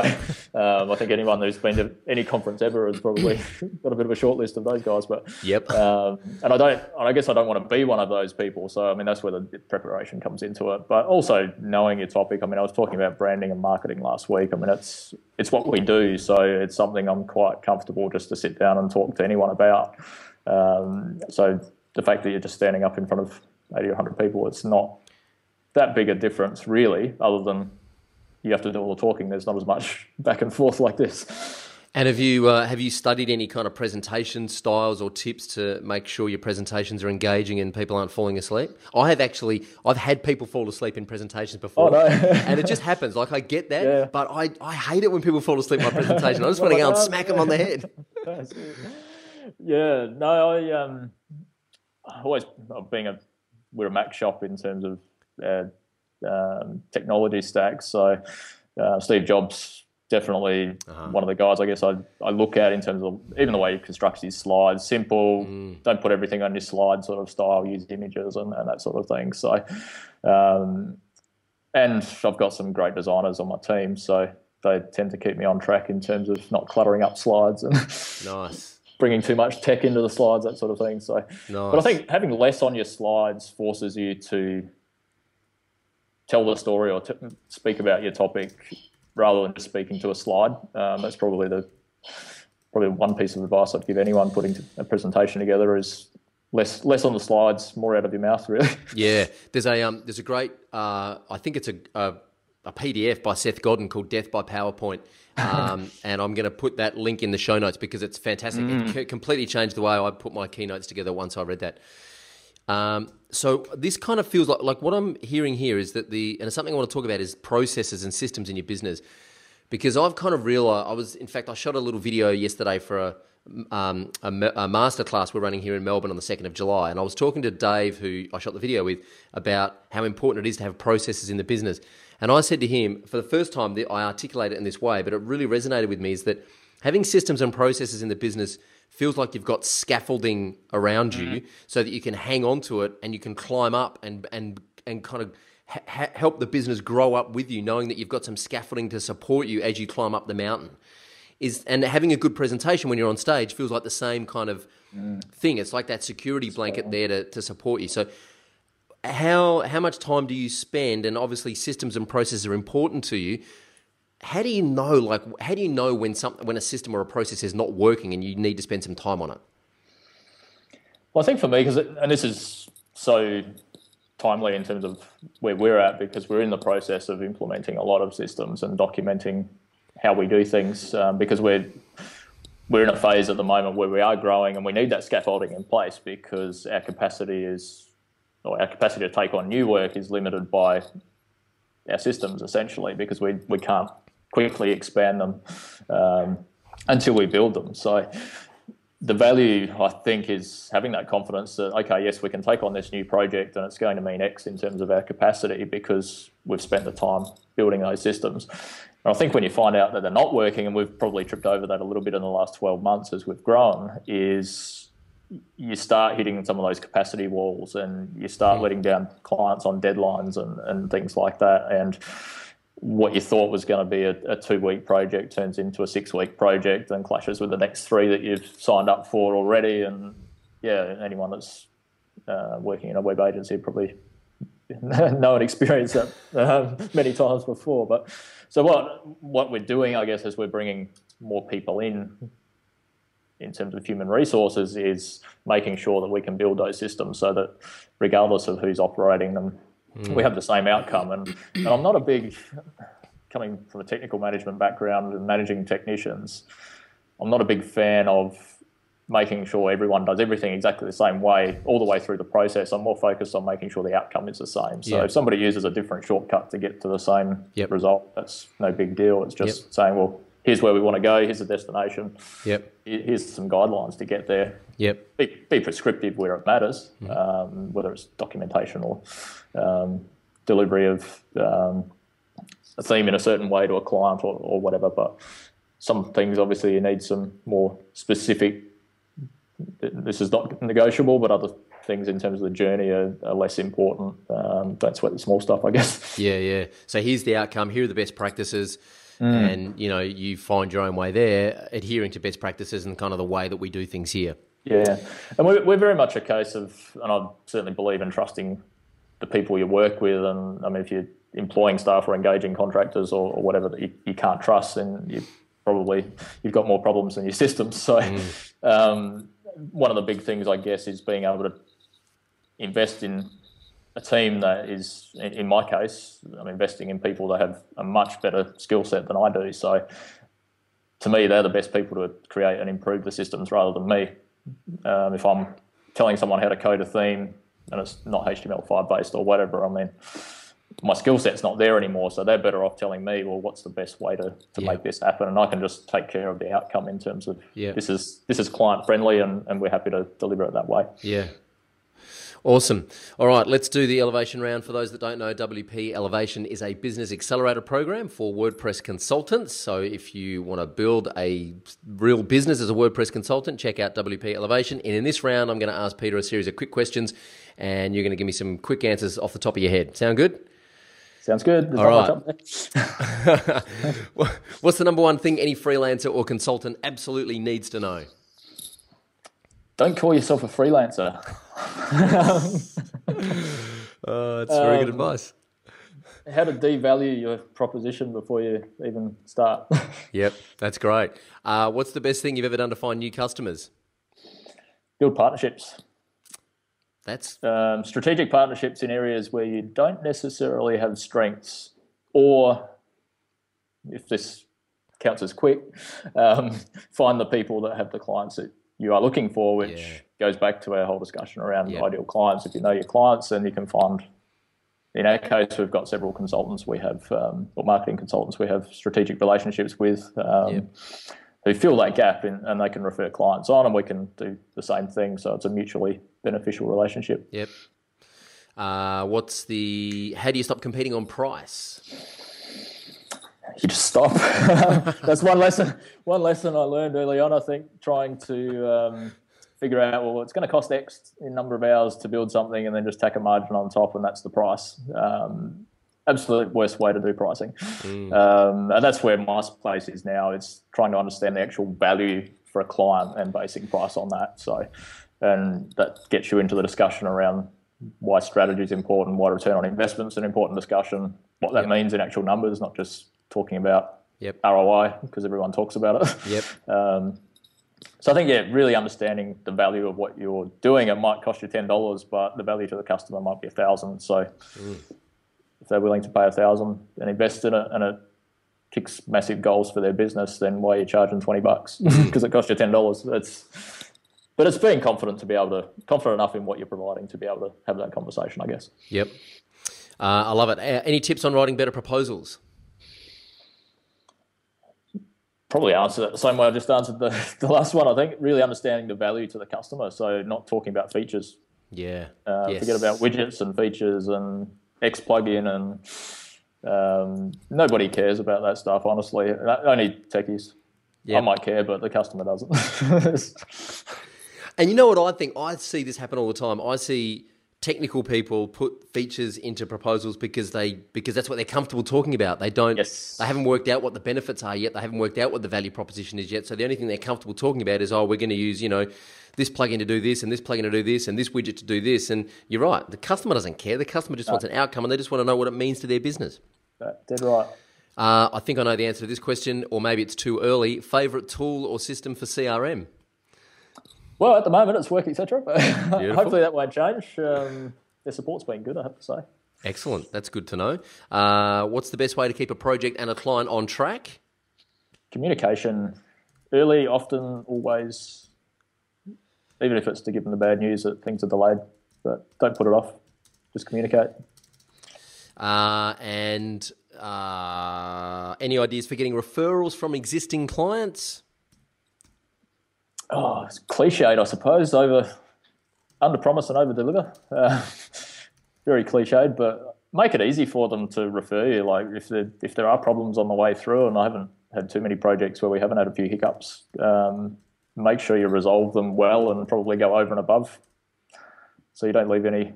um, I think anyone who's been to any conference ever has probably got a bit of a short list of those guys. But yep. Um, and I don't. I guess I don't want to be one of those people. So I mean, that's where the preparation comes into it. But also knowing your topic. I mean, I was talking about branding and marketing last week. I mean, it's it's what we do. So it's something I'm quite comfortable just to sit down and talk to anyone about. Um, so the fact that you're just standing up in front of eighty or one hundred people, it's not that big a difference really, other than you have to do all the talking. There's not as much back and forth like this. And have you uh, have you studied any kind of presentation styles or tips to make sure your presentations are engaging and people aren't falling asleep? I have actually, I've had people fall asleep in presentations before. Oh, no. And it just happens. Like, I get that, yeah. But I, I hate it when people fall asleep in my presentation. I just well, want to go and smack them on the head. Yeah, no, I um, always, being a, we're a Mac shop in terms of, uh, Um, technology stacks. So uh, Steve Jobs, definitely uh-huh. one of the guys I guess I, I look at in terms of even the way he constructs his slides. Simple, mm. don't put everything on your slide sort of style, use images and, and that sort of thing. So, um, and I've got some great designers on my team, so they tend to keep me on track in terms of not cluttering up slides and nice. bringing too much tech into the slides, that sort of thing. So, nice. But I think having less on your slides forces you to tell the story or t speak about your topic rather than just speaking to a slide. Um, that's probably the probably one piece of advice I'd give anyone putting a presentation together is less less on the slides, more out of your mouth, really. Yeah, there's a um, there's a great uh, I think it's a, a a P D F by Seth Godin called Death by PowerPoint, um, and I'm going to put that link in the show notes because it's fantastic. Mm. It completely changed the way I put my keynotes together once I read that. Um, so this kind of feels like, like what I'm hearing here is that the, and it's something I want to talk about is processes and systems in your business, because I've kind of realized I was, in fact, I shot a little video yesterday for a, um, a, a masterclass we're running here in Melbourne on the second of July. And I was talking to Dave, who I shot the video with, about how important it is to have processes in the business. And I said to him, for the first time that I articulated it in this way, but it really resonated with me, is that having systems and processes in the business feels like you've got scaffolding around mm-hmm. you so that you can hang on to it and you can climb up and and and kind of ha help the business grow up with you, knowing that you've got some scaffolding to support you as you climb up the mountain. Is and having a good presentation when you're on stage feels like the same kind of mm. thing. It's like that security blanket there to, to support you. So how how much time do you spend? And obviously systems and processes are important to you. How do you know, like, how do you know when something, when a system or a process is not working and you need to spend some time on it? Well, I think for me, because, and this is so timely in terms of where we're at, because we're in the process of implementing a lot of systems and documenting how we do things, um, because we're, we're in a phase at the moment where we are growing and we need that scaffolding in place because our capacity is, or our capacity to take on new work is limited by our systems, essentially, because we, we can't quickly expand them um, until we build them. So the value, I think, is having that confidence that, okay, yes, we can take on this new project and it's going to mean X in terms of our capacity because we've spent the time building those systems. And I think when you find out that they're not working, and we've probably tripped over that a little bit in the last twelve months as we've grown, is you start hitting some of those capacity walls and you start letting down clients on deadlines and, and things like that. And what you thought was going to be a, a two-week project turns into a six-week project and clashes with the next three that you've signed up for already. And, yeah, anyone that's uh, working in a web agency probably know and experienced that uh, many times before. But so what, what we're doing, I guess, is we're bringing more people in in terms of human resources is making sure that we can build those systems so that regardless of who's operating them, we have the same outcome. And, and I'm not a big, coming from a technical management background and managing technicians, I'm not a big fan of making sure everyone does everything exactly the same way all the way through the process. I'm more focused on making sure the outcome is the same. So yep. if somebody uses a different shortcut to get to the same yep. result, that's no big deal. It's just yep. saying, well, here's where we want to go, here's the destination, yep. here's some guidelines to get there. Yep. Be, be prescriptive where it matters, mm. um, whether it's documentation or um, delivery of um, a theme in a certain way to a client or, or whatever. But some things, obviously, you need some more specific, this is not negotiable, but other things in terms of the journey are, are less important. Um, that's what the small stuff, I guess. Yeah, yeah. So here's the outcome, here are the best practices. Mm. And, you know, you find your own way there, adhering to best practices and kind of the way that we do things here. Yeah. And we're, we're very much a case of, and I certainly believe in trusting the people you work with. And I mean, if you're employing staff or engaging contractors or, or whatever that you, you can't trust, then you probably, you've got more problems than your systems. So mm. um, one of the big things, I guess, is being able to invest in a team that is, in my case, I'm investing in people that have a much better skill set than I do. So to me, they're the best people to create and improve the systems rather than me. Um, if I'm telling someone how to code a theme and it's not H T M L five based or whatever, I mean, my skill set's not there anymore. So they're better off telling me, well, what's the best way to, to yeah. make this happen? And I can just take care of the outcome in terms of yeah. this is this is client friendly and, and we're happy to deliver it that way. Yeah. Awesome. All right, let's do the Elevation round. For those that don't know, W P Elevation is a business accelerator program for WordPress consultants. So if you want to build a real business as a WordPress consultant, check out W P Elevation. And in this round, I'm going to ask Peter a series of quick questions, and you're going to give me some quick answers off the top of your head. Sound good? Sounds good. There's All right. What's the number one thing any freelancer or consultant absolutely needs to know? Don't call yourself a freelancer. um, uh, that's very um, good advice. how to devalue your proposition before you even start. Yep, that's great. Uh, what's the best thing you've ever done to find new customers? Build partnerships. That's um, strategic partnerships in areas where you don't necessarily have strengths, or if this counts as quick, um, find the people that have the clients that you are looking for, which yeah. goes back to our whole discussion around yep. ideal clients. If you know your clients, then you can find. In our case, we've got several consultants we have, um, or marketing consultants we have strategic relationships with, um, yep. who fill that gap, in, and they can refer clients on, and we can do the same thing. So it's a mutually beneficial relationship. Yep. Uh, what's the? How do you stop competing on price? You just stop. That's one lesson. One lesson I learned early on. I think trying to. Um, figure out, well, it's going to cost X in number of hours to build something, and then just tack a margin on top, and that's the price. Um, absolute worst way to do pricing. Mm. Um, and that's where my place is now. It's trying to understand the actual value for a client and basing price on that. So, and that gets you into the discussion around why strategy is important, why return on investment is an important discussion, what that yep. means in actual numbers, not just talking about yep. R O I, because everyone talks about it. Yep. Um, So I think, yeah, really understanding the value of what you're doing. It might cost you ten dollars, but the value to the customer might be one thousand dollars. So mm. if they're willing to pay one thousand dollars and invest in it, and it kicks massive goals for their business, then why are you charging twenty bucks? Because it cost you ten dollars. It's, but it's being confident to be able to, confident enough in what you're providing to be able to have that conversation, I guess. Yep. Uh, I love it. Uh, any tips on writing better proposals? Probably answer that the same way I just answered the, the last one, I think. Really understanding the value to the customer. So not talking about features. Yeah. Uh, yes. Forget about widgets and features and X plugin, and um, nobody cares about that stuff, honestly. Only techies. Yep. I might care, but the customer doesn't. And you know what I think? I see this happen all the time. I see technical people put features into proposals because they because that's what they're comfortable talking about. They don't yes. they haven't worked out what the benefits are yet. They haven't worked out what the value proposition is yet. So the only thing they're comfortable talking about is, oh, we're going to use, you know, this plugin to do this, and this plugin to do this, and this widget to do this. And you're right, the customer doesn't care. The customer just no. wants an outcome, and they just want to know what it means to their business. Dead right. Uh, I think I know the answer to this question, or maybe it's too early. Favorite tool or system for C R M? Well, at the moment, it's WorkEtc, but hopefully that won't change. Um, their support's been good, I have to say. Excellent. That's good to know. Uh, what's the best way to keep a project and a client on track? Communication. Early, often, always. Even if it's to give them the bad news that things are delayed. But don't put it off. Just communicate. Uh, and uh, any ideas for getting referrals from existing clients? Oh, it's cliched, I suppose. Over, under promise and over deliver. Uh, very cliched, but make it easy for them to refer you. Like if there if there are problems on the way through, and I haven't had too many projects where we haven't had a few hiccups. Um, make sure you resolve them well, and probably go over and above, so you don't leave any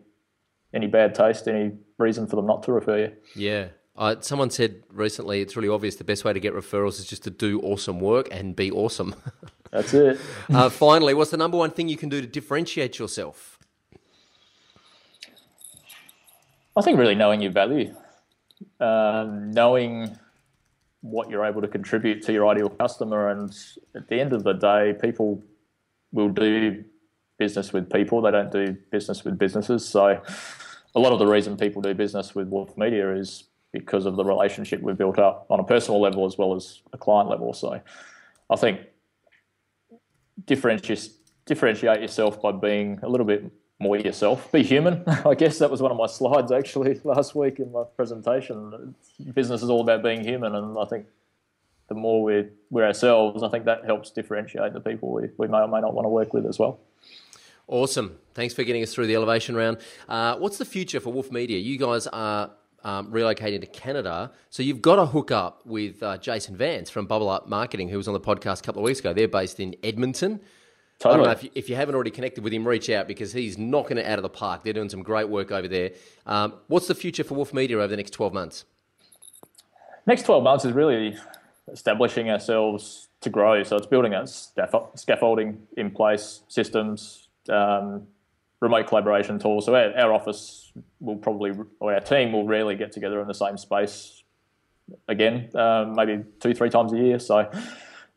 any bad taste, any reason for them not to refer you. Yeah. Uh, someone said recently, it's really obvious the best way to get referrals is just to do awesome work and be awesome. That's it. uh, finally, what's the number one thing you can do to differentiate yourself? I think really knowing your value, um, knowing what you're able to contribute to your ideal customer. And at the end of the day, people will do business with people. They don't do business with businesses. So a lot of the reason people do business with Wolf Media is because of the relationship we've built up on a personal level as well as a client level. So I think differentiate, differentiate yourself by being a little bit more yourself. Be human. I guess that was one of my slides actually last week in my presentation. Business is all about being human, and I think the more we're, we're ourselves, I think that helps differentiate the people we, we may or may not want to work with as well. Awesome. Thanks for getting us through the elevation round. Uh, what's the future for Wolf Media? You guys are... Um, relocating to Canada. So you've got to hook up with uh, Jason Vance from Bubble Up Marketing, who was on the podcast a couple of weeks ago. They're based in Edmonton. Totally. I don't know if you, if you haven't already connected with him, reach out, because he's knocking it out of the park. They're doing some great work over there. Um, what's the future for Wolf Media over the next twelve months? Next twelve months is really establishing ourselves to grow. So it's building a staff, scaffolding in place, systems, um, remote collaboration tools. So our, our office will probably, or our team will rarely get together in the same space again, um, maybe two, three times a year. So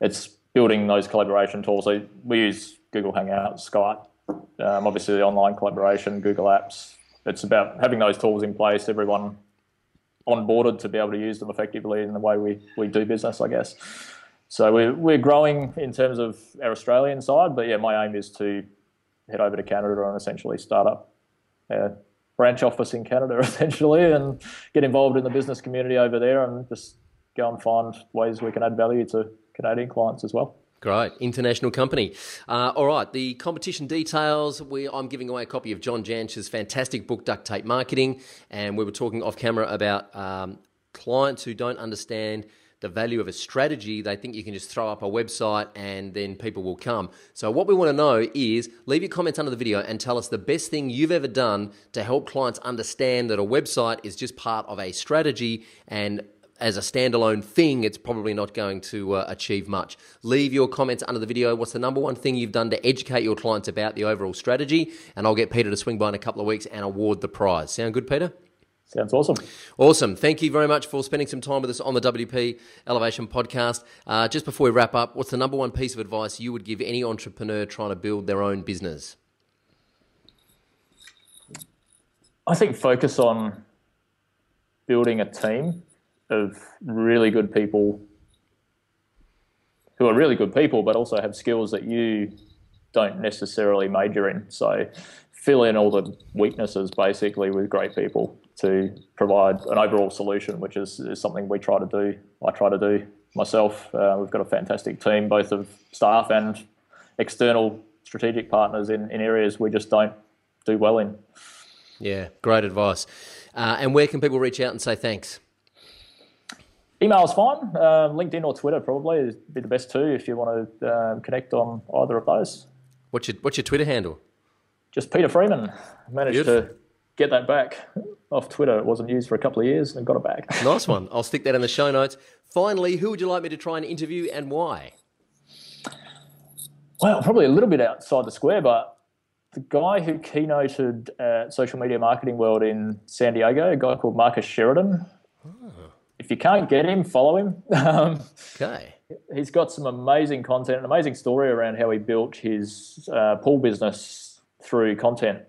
it's building those collaboration tools. So we use Google Hangout, Skype, um, obviously the online collaboration, Google Apps. It's about having those tools in place, everyone onboarded to be able to use them effectively in the way we, we do business, I guess. So we're, we're growing in terms of our Australian side, but yeah, my aim is to head over to Canada and essentially start up a branch office in Canada essentially and get involved in the business community over there and just go and find ways we can add value to Canadian clients as well. Great. International company. Uh, all right. The competition details. We, I'm giving away a copy of John Jantsch's fantastic book, Duct Tape Marketing. And we were talking off camera about um, clients who don't understand the value of a strategy. They think you can just throw up a website and then people will come. So what we want to know is leave your comments under the video and tell us the best thing you've ever done to help clients understand that a website is just part of a strategy, and as a standalone thing, it's probably not going to uh, achieve much. Leave your comments under the video. What's the number one thing you've done to educate your clients about the overall strategy? And I'll get Peter to swing by in a couple of weeks and award the prize. Sound good, Peter? Sounds awesome. Awesome. Thank you very much for spending some time with us on the W P Elevation podcast. Uh, just before we wrap up, what's the number one piece of advice you would give any entrepreneur trying to build their own business? I think focus on building a team of really good people who are really good people but also have skills that you don't necessarily major in. So fill in all the weaknesses basically with great people to provide an overall solution, which is, is something we try to do. I try to do myself. Uh, we've got a fantastic team, both of staff and external strategic partners in, in areas we just don't do well in. Yeah, great advice. Uh, and where can people reach out and say thanks? Email's fine. Uh, LinkedIn or Twitter probably would be the best two if you want to uh, connect on either of those. What's your What's your Twitter handle? Just Peter Freeman. Managed Beautiful. to get that back off Twitter. It wasn't used for a couple of years and got it back. Nice one. I'll stick that in the show notes. Finally, who would you like me to try and interview and why? Well, probably a little bit outside the square, but the guy who keynoted at Social Media Marketing World in San Diego, a guy called Marcus Sheridan. Oh. If you can't get him, follow him. Um, okay. He's got some amazing content, an amazing story around how he built his uh, pool business through content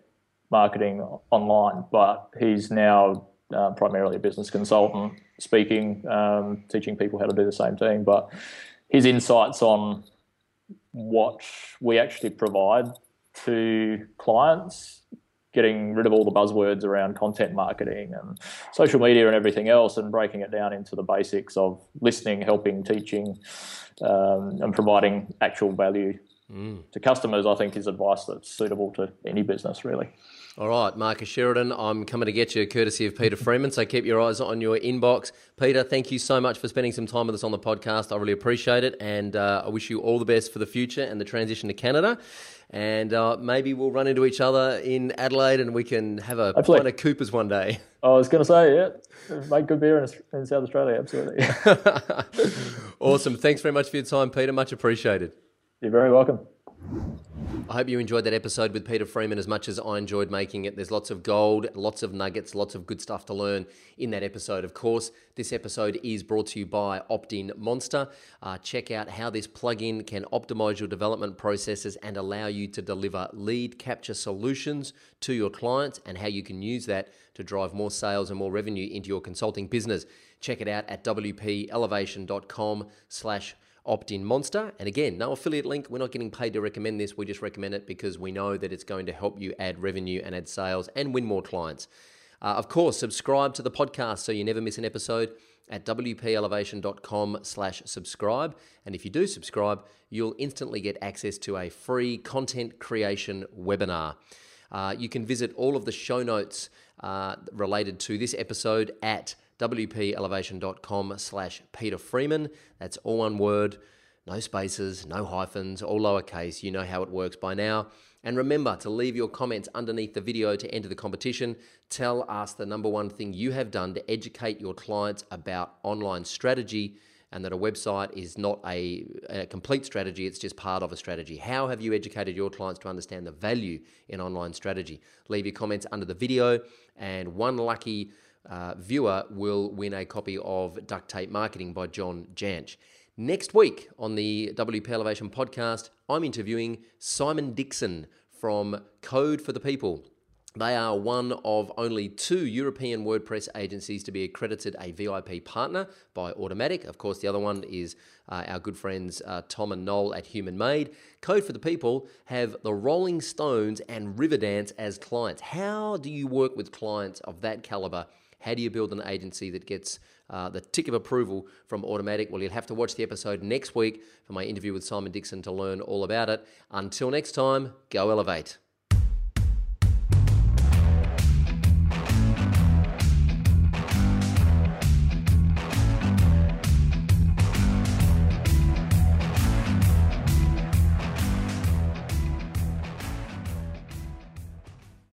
marketing online, but he's now uh, primarily a business consultant, speaking, um, teaching people how to do the same thing. But his insights on what we actually provide to clients, getting rid of all the buzzwords around content marketing and social media and everything else, and breaking it down into the basics of listening, helping, teaching, um, and providing actual value mm. to customers, I think is advice that's suitable to any business, really. All right, Marcus Sheridan, I'm coming to get you courtesy of Peter Freeman, so keep your eyes on your inbox. Peter, thank you so much for spending some time with us on the podcast. I really appreciate it, and uh, I wish you all the best for the future and the transition to Canada. And uh, maybe we'll run into each other in Adelaide and we can have a Hopefully. pint of Coopers one day. I was going to say, yeah, make good beer in, in South Australia, absolutely. Awesome. Thanks very much for your time, Peter. Much appreciated. You're very welcome. I hope you enjoyed that episode with Peter Freeman as much as I enjoyed making it. There's lots of gold, lots of nuggets, lots of good stuff to learn in that episode. Of course, this episode is brought to you by Optin Monster. Uh, check out how this plugin can optimize your development processes and allow you to deliver lead capture solutions to your clients, and how you can use that to drive more sales and more revenue into your consulting business. Check it out at w p elevation dot com slash Optin Monster. And again, no affiliate link. We're not getting paid to recommend this. We just recommend it because we know that it's going to help you add revenue and add sales and win more clients. Uh, of course, subscribe to the podcast so you never miss an episode at w p elevation dot com slash subscribe. And if you do subscribe, you'll instantly get access to a free content creation webinar. Uh, you can visit all of the show notes uh, related to this episode at w p elevation dot com slash Peter Freeman. That's all one word, no spaces, no hyphens, all lowercase. You know how it works by now. And remember to leave your comments underneath the video to enter the competition. Tell us the number one thing you have done to educate your clients about online strategy and that a website is not a, a complete strategy, it's just part of a strategy. How have you educated your clients to understand the value in online strategy? Leave your comments under the video, and one lucky uh, viewer will win a copy of Duct Tape Marketing by John Jantsch. Next week on the W P Elevation podcast, I'm interviewing Simon Dixon from Code for the People. They are one of only two European WordPress agencies to be accredited a V I P partner by Automatic. Of course, the other one is uh, our good friends uh, Tom and Noel at Human Made. Code for the People have the Rolling Stones and Riverdance as clients. How do you work with clients of that caliber? How do you build an agency that gets uh, the tick of approval from Automatic? Well, you'll have to watch the episode next week for my interview with Simon Dixon to learn all about it. Until next time, go elevate.